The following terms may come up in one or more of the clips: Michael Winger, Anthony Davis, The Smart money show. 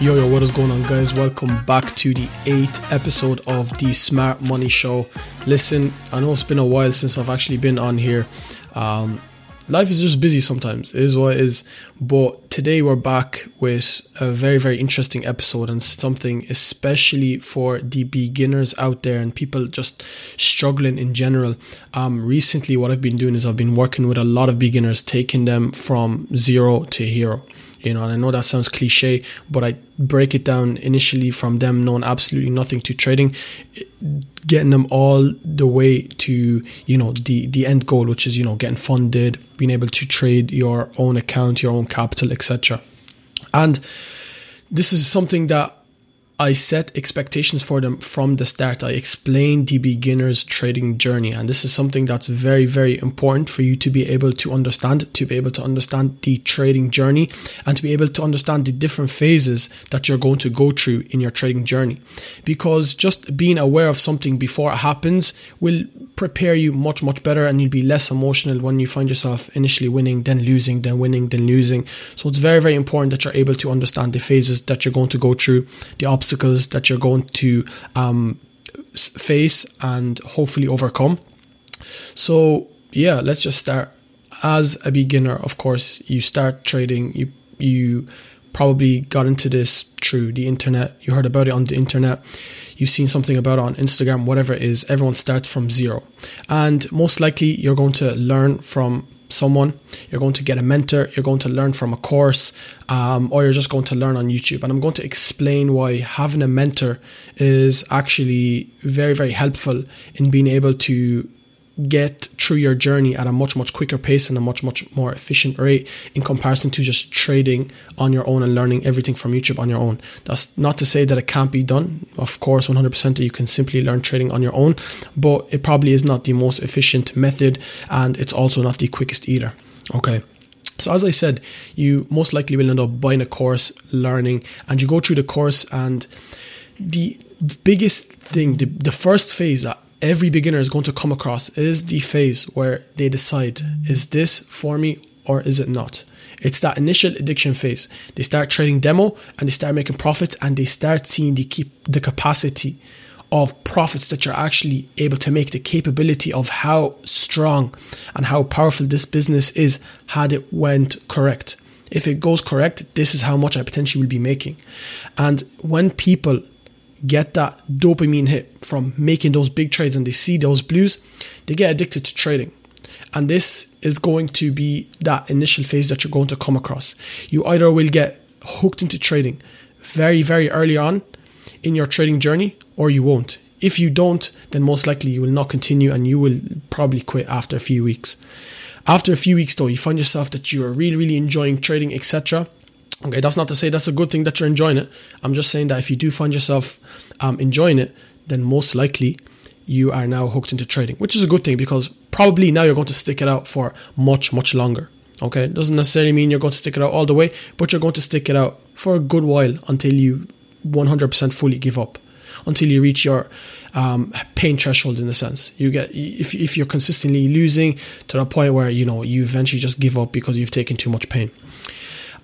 Yo, what is going on, guys? Welcome back to the 8th episode of the Smart Money Show. Listen, I know it's been a while since I've actually been on here. Life is just busy sometimes. It is what it is. But today we're back with a very, very interesting episode and something especially for the beginners out there and people just struggling in general. Recently, what I've been doing is I've been working with a lot of beginners, taking them from zero to hero. You know, and I know that sounds cliche, but I break it down initially from them knowing absolutely nothing to trading, getting them all the way to, you know, the end goal, which is, you know, getting funded, being able to trade your own account, your own capital, etc. And this is something that I set expectations for them from the start. I explained the beginner's trading journey, and this is something that's very, very important for you to be able to understand, the trading journey and to be able to understand the different phases that you're going to go through in your trading journey. Because just being aware of something before it happens will prepare you much, much better, and you'll be less emotional when you find yourself initially winning, then losing, then winning, then losing. So it's very, very important that you're able to understand the phases that you're going to go through, the obstacles that you're going to face and hopefully overcome. So yeah, let's just start. As a beginner, of course, you start trading. You probably got into this through the internet. You heard about it on the internet. You've seen something about it on Instagram, whatever it is. Everyone starts from zero. And most likely you're going to learn from someone, you're going to get a mentor, you're going to learn from a course, or you're just going to learn on YouTube. And I'm going to explain why having a mentor is actually very, very helpful in being able to get through your journey at a much, much quicker pace and a much, much more efficient rate in comparison to just trading on your own and learning everything from YouTube on your own. That's not to say that it can't be done. Of course, 100% that you can simply learn trading on your own, but it probably is not the most efficient method, and it's also not the quickest either. Okay. So as I said, you most likely will end up buying a course, learning, and you go through the course, and the biggest thing, the first phase that every beginner is going to come across is the phase where they decide, is this for me or is it not? It's that initial addiction phase. They start trading demo and they start making profits, and they start seeing the capacity of profits that you're actually able to make, the capability of how strong and how powerful this business is had it went correct. If it goes correct, this is how much I potentially will be making. And when people get that dopamine hit from making those big trades and they see those blues, they get addicted to trading. And this is going to be that initial phase that you're going to come across. You either will get hooked into trading very, very early on in your trading journey, or you won't. If you don't, then most likely you will not continue, and you will probably quit after a few weeks. After a few weeks though, you find yourself that you are really, really enjoying trading, etc. Okay, that's not to say that's a good thing that you're enjoying it. I'm just saying that if you do find yourself enjoying it, then most likely you are now hooked into trading, which is a good thing, because probably now you're going to stick it out for much, much longer. Okay, it doesn't necessarily mean you're going to stick it out all the way, but you're going to stick it out for a good while until you 100% fully give up, until you reach your pain threshold. In a sense, you get, if you're consistently losing to the point where, you know, you eventually just give up because you've taken too much pain.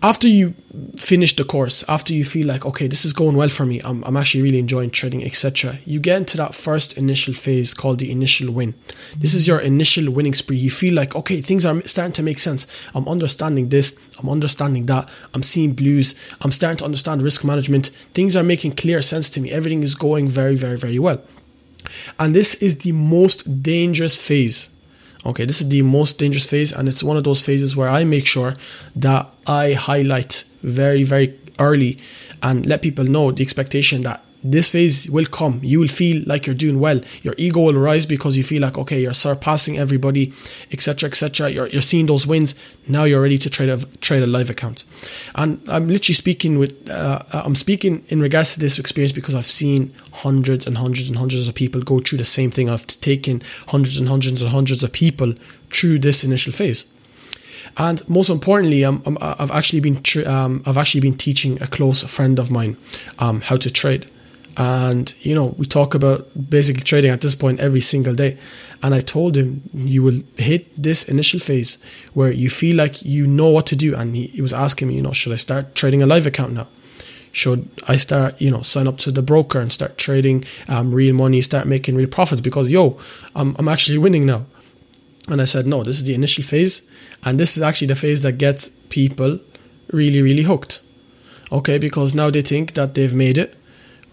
After you finish the course, after you feel like, okay, this is going well for me, I'm actually really enjoying trading, etc., you get into that first initial phase called the initial win. This is your initial winning spree. You feel like, okay, things are starting to make sense. I'm understanding this, I'm understanding that, I'm seeing blues, I'm starting to understand risk management. Things are making clear sense to me. Everything is going very, very, very well. And this is the most dangerous phase. Okay, this is the most dangerous phase, and it's one of those phases where I make sure that I highlight very, very early and let people know the expectation that this phase will come. You will feel like you're doing well. Your ego will rise because you feel like, okay, you're surpassing everybody, etc., etc. You're seeing those wins. Now you're ready to trade a live account. And I'm literally speaking in regards to this experience because I've seen hundreds and hundreds and hundreds of people go through the same thing. I've taken hundreds and hundreds and hundreds of people through this initial phase. And most importantly, I've actually been teaching a close friend of mine how to trade. And, you know, we talk about basically trading at this point every single day. And I told him, you will hit this initial phase where you feel like you know what to do. And he was asking me, you know, should I start trading a live account now? Should I start, sign up to the broker and start trading real money, start making real profits? Because, I'm actually winning now. And I said, no, this is the initial phase. And this is actually the phase that gets people really, really hooked. Okay, because now they think that they've made it.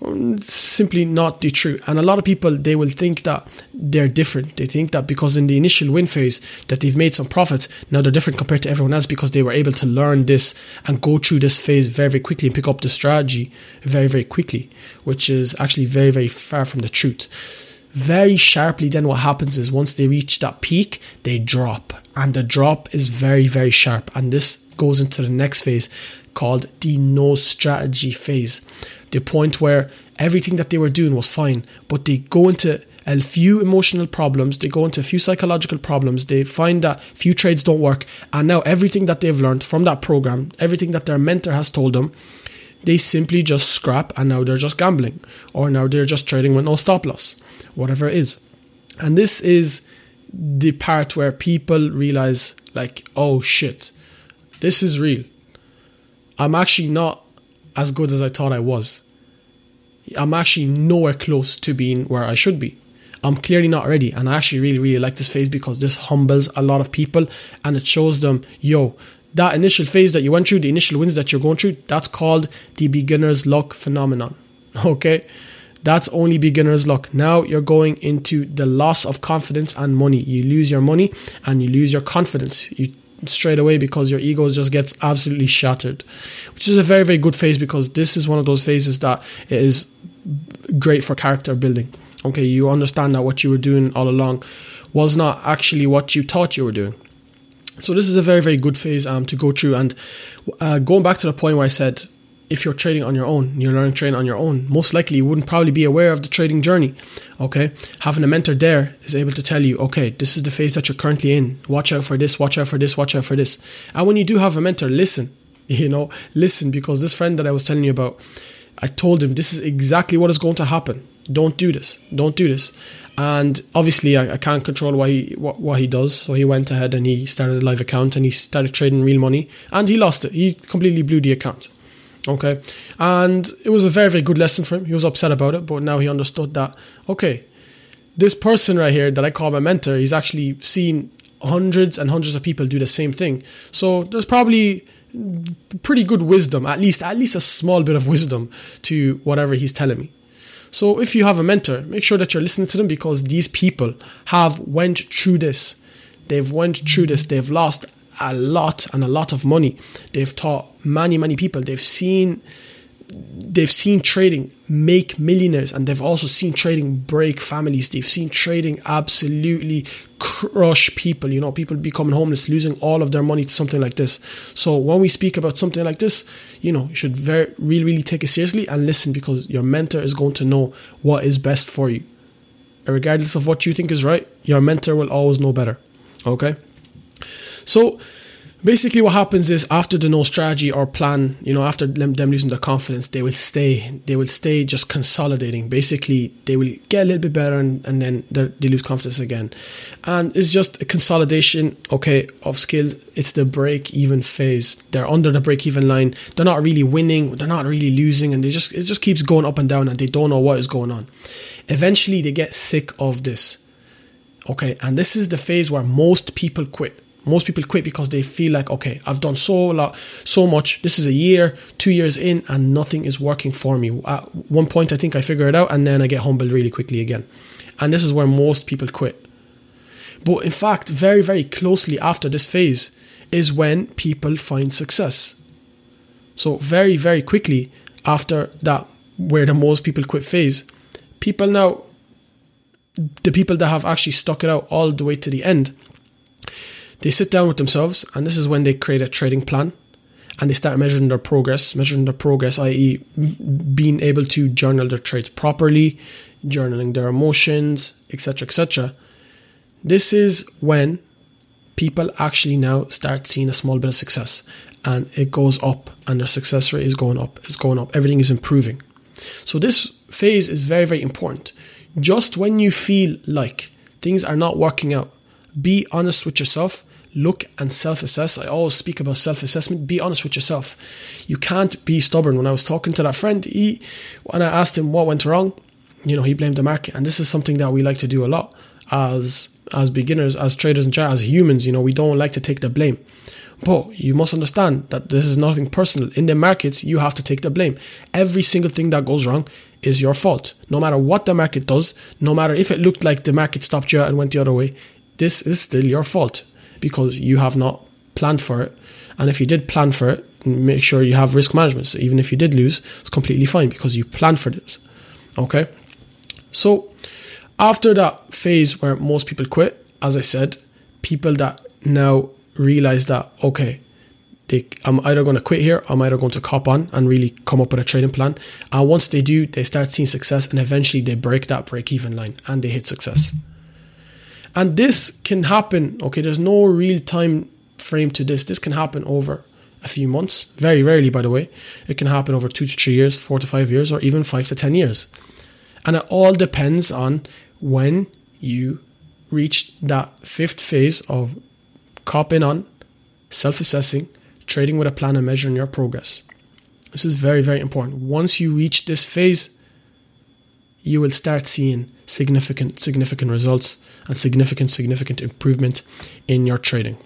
It's simply not the truth. And a lot of people, they will think that they're different. They think that because in the initial win phase that they've made some profits, now they're different compared to everyone else because they were able to learn this and go through this phase very, very quickly and pick up the strategy very, very quickly, which is actually very, very far from the truth. Very sharply, then what happens is once they reach that peak, they drop. And the drop is very, very sharp. And this goes into the next phase called the no strategy phase. The point where everything that they were doing was fine, but they go into a few emotional problems, they go into a few psychological problems, they find that few trades don't work, and now everything that they've learned from that program, everything that their mentor has told them, they simply just scrap, and now they're just gambling, or now they're just trading with no stop loss, whatever it is. And this is the part where people realize, like, oh shit, this is real. I'm actually not as good as I thought I was. I'm actually nowhere close to being where I should be. I'm clearly not ready. And I actually really, really like this phase because this humbles a lot of people and it shows them, that initial phase that you went through, the initial wins that you're going through, that's called the beginner's luck phenomenon. Okay? That's only beginner's luck. Now you're going into the loss of confidence and money. You lose your money and you lose your confidence. You straight away because your ego just gets absolutely shattered, which is a very, very good phase because this is one of those phases that is great for character building. Okay, you understand that what you were doing all along was not actually what you thought you were doing. So this is a very, very good phase to go through. And going back to the point where I said, if you're trading on your own, you're learning trading on your own, most likely you wouldn't probably be aware of the trading journey, okay? Having a mentor there is able to tell you, okay, this is the phase that you're currently in. Watch out for this, watch out for this, watch out for this. And when you do have a mentor, listen, because this friend that I was telling you about, I told him this is exactly what is going to happen. Don't do this. And obviously I can't control what he does. So he went ahead and he started a live account and he started trading real money and he lost it. He completely blew the account. Okay, and it was a very, very good lesson for him. He was upset about it, but now he understood that, okay, this person right here that I call my mentor, he's actually seen hundreds and hundreds of people do the same thing. So there's probably pretty good wisdom, at least a small bit of wisdom to whatever he's telling me. So if you have a mentor, make sure that you're listening to them because these people have went through this. They've lost a lot of money. They've taught many people. They've seen trading make millionaires, and they've also seen trading break families. They've seen trading absolutely crush people, people becoming homeless, losing all of their money to something like this. So when we speak about something like this, you should really, really take it seriously and listen, because your mentor is going to know what is best for you. Regardless of what you think is right, your mentor will always know better. Okay? So basically what happens is after the no strategy or plan, after them losing their confidence, they will stay just consolidating. Basically, they will get a little bit better and then they lose confidence again. And it's just a consolidation, of skills. It's the break-even phase. They're under the break-even line. They're not really winning. They're not really losing. And it just keeps going up and down and they don't know what is going on. Eventually, they get sick of this. Okay, and this is the phase where most people quit. Most people quit because they feel like, I've done so much. This is a year, 2 years in, and nothing is working for me. At one point, I think I figure it out, and then I get humbled really quickly again. And this is where most people quit. But in fact, very, very closely after this phase is when people find success. So very, very quickly after that, where the most people quit phase, the people that have actually stuck it out all the way to the end, they sit down with themselves, and this is when they create a trading plan and they start measuring their progress, i.e. being able to journal their trades properly, journaling their emotions, etc., etc. This is when people actually now start seeing a small bit of success, and it goes up, and their success rate is going up. It's going up. Everything is improving. So this phase is very, very important. Just when you feel like things are not working out, be honest with yourself. look and self-assess. I always speak about self-assessment. Be honest with yourself. You can't be stubborn. When I was talking to that friend, when I asked him what went wrong, he blamed the market. And this is something that we like to do a lot as beginners, as traders and as humans. We don't like to take the blame. But you must understand that this is nothing personal. In the markets, you have to take the blame. Every single thing that goes wrong is your fault. No matter what the market does, no matter if it looked like the market stopped you and went the other way, this is still your fault because you have not planned for it. And if you did plan for it, make sure you have risk management. So even if you did lose, it's completely fine because you planned for this. Okay? So after that phase where most people quit, as I said, people that now realize that, okay, I'm either going to quit here, I'm either going to cop on and really come up with a trading plan. And once they do, they start seeing success, and eventually they break that break-even line and they hit success. And this can happen, okay, there's no real time frame to this. This can happen over a few months, very rarely, by the way. It can happen over 2 to 3 years, 4 to 5 years, or even 5 to 10 years. And it all depends on when you reach that fifth phase of copping on, self-assessing, trading with a plan, and measuring your progress. This is very, very important. Once you reach this phase, you will start seeing significant results and significant improvement in your trading.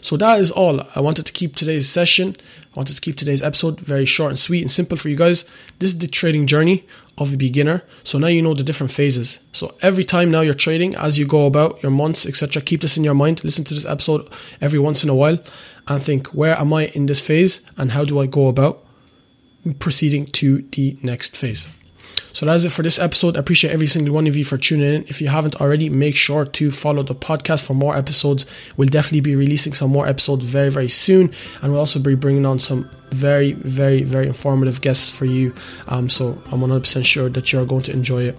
So that is all. I wanted to keep today's episode very short and sweet and simple for you guys. This is the trading journey of a beginner. So now you know the different phases. So every time now you're trading, as you go about your months, etc., keep this in your mind. Listen to this episode every once in a while and think, where am I in this phase and how do I go about proceeding to the next phase? So that is it for this episode. I appreciate every single one of you for tuning in. If you haven't already, make sure to follow the podcast for more episodes. We'll definitely be releasing some more episodes very, very soon. And we'll also be bringing on some very, very, very informative guests for you. So I'm 100% sure that you're going to enjoy it.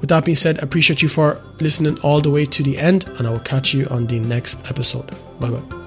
With that being said, I appreciate you for listening all the way to the end. And I will catch you on the next episode. Bye-bye.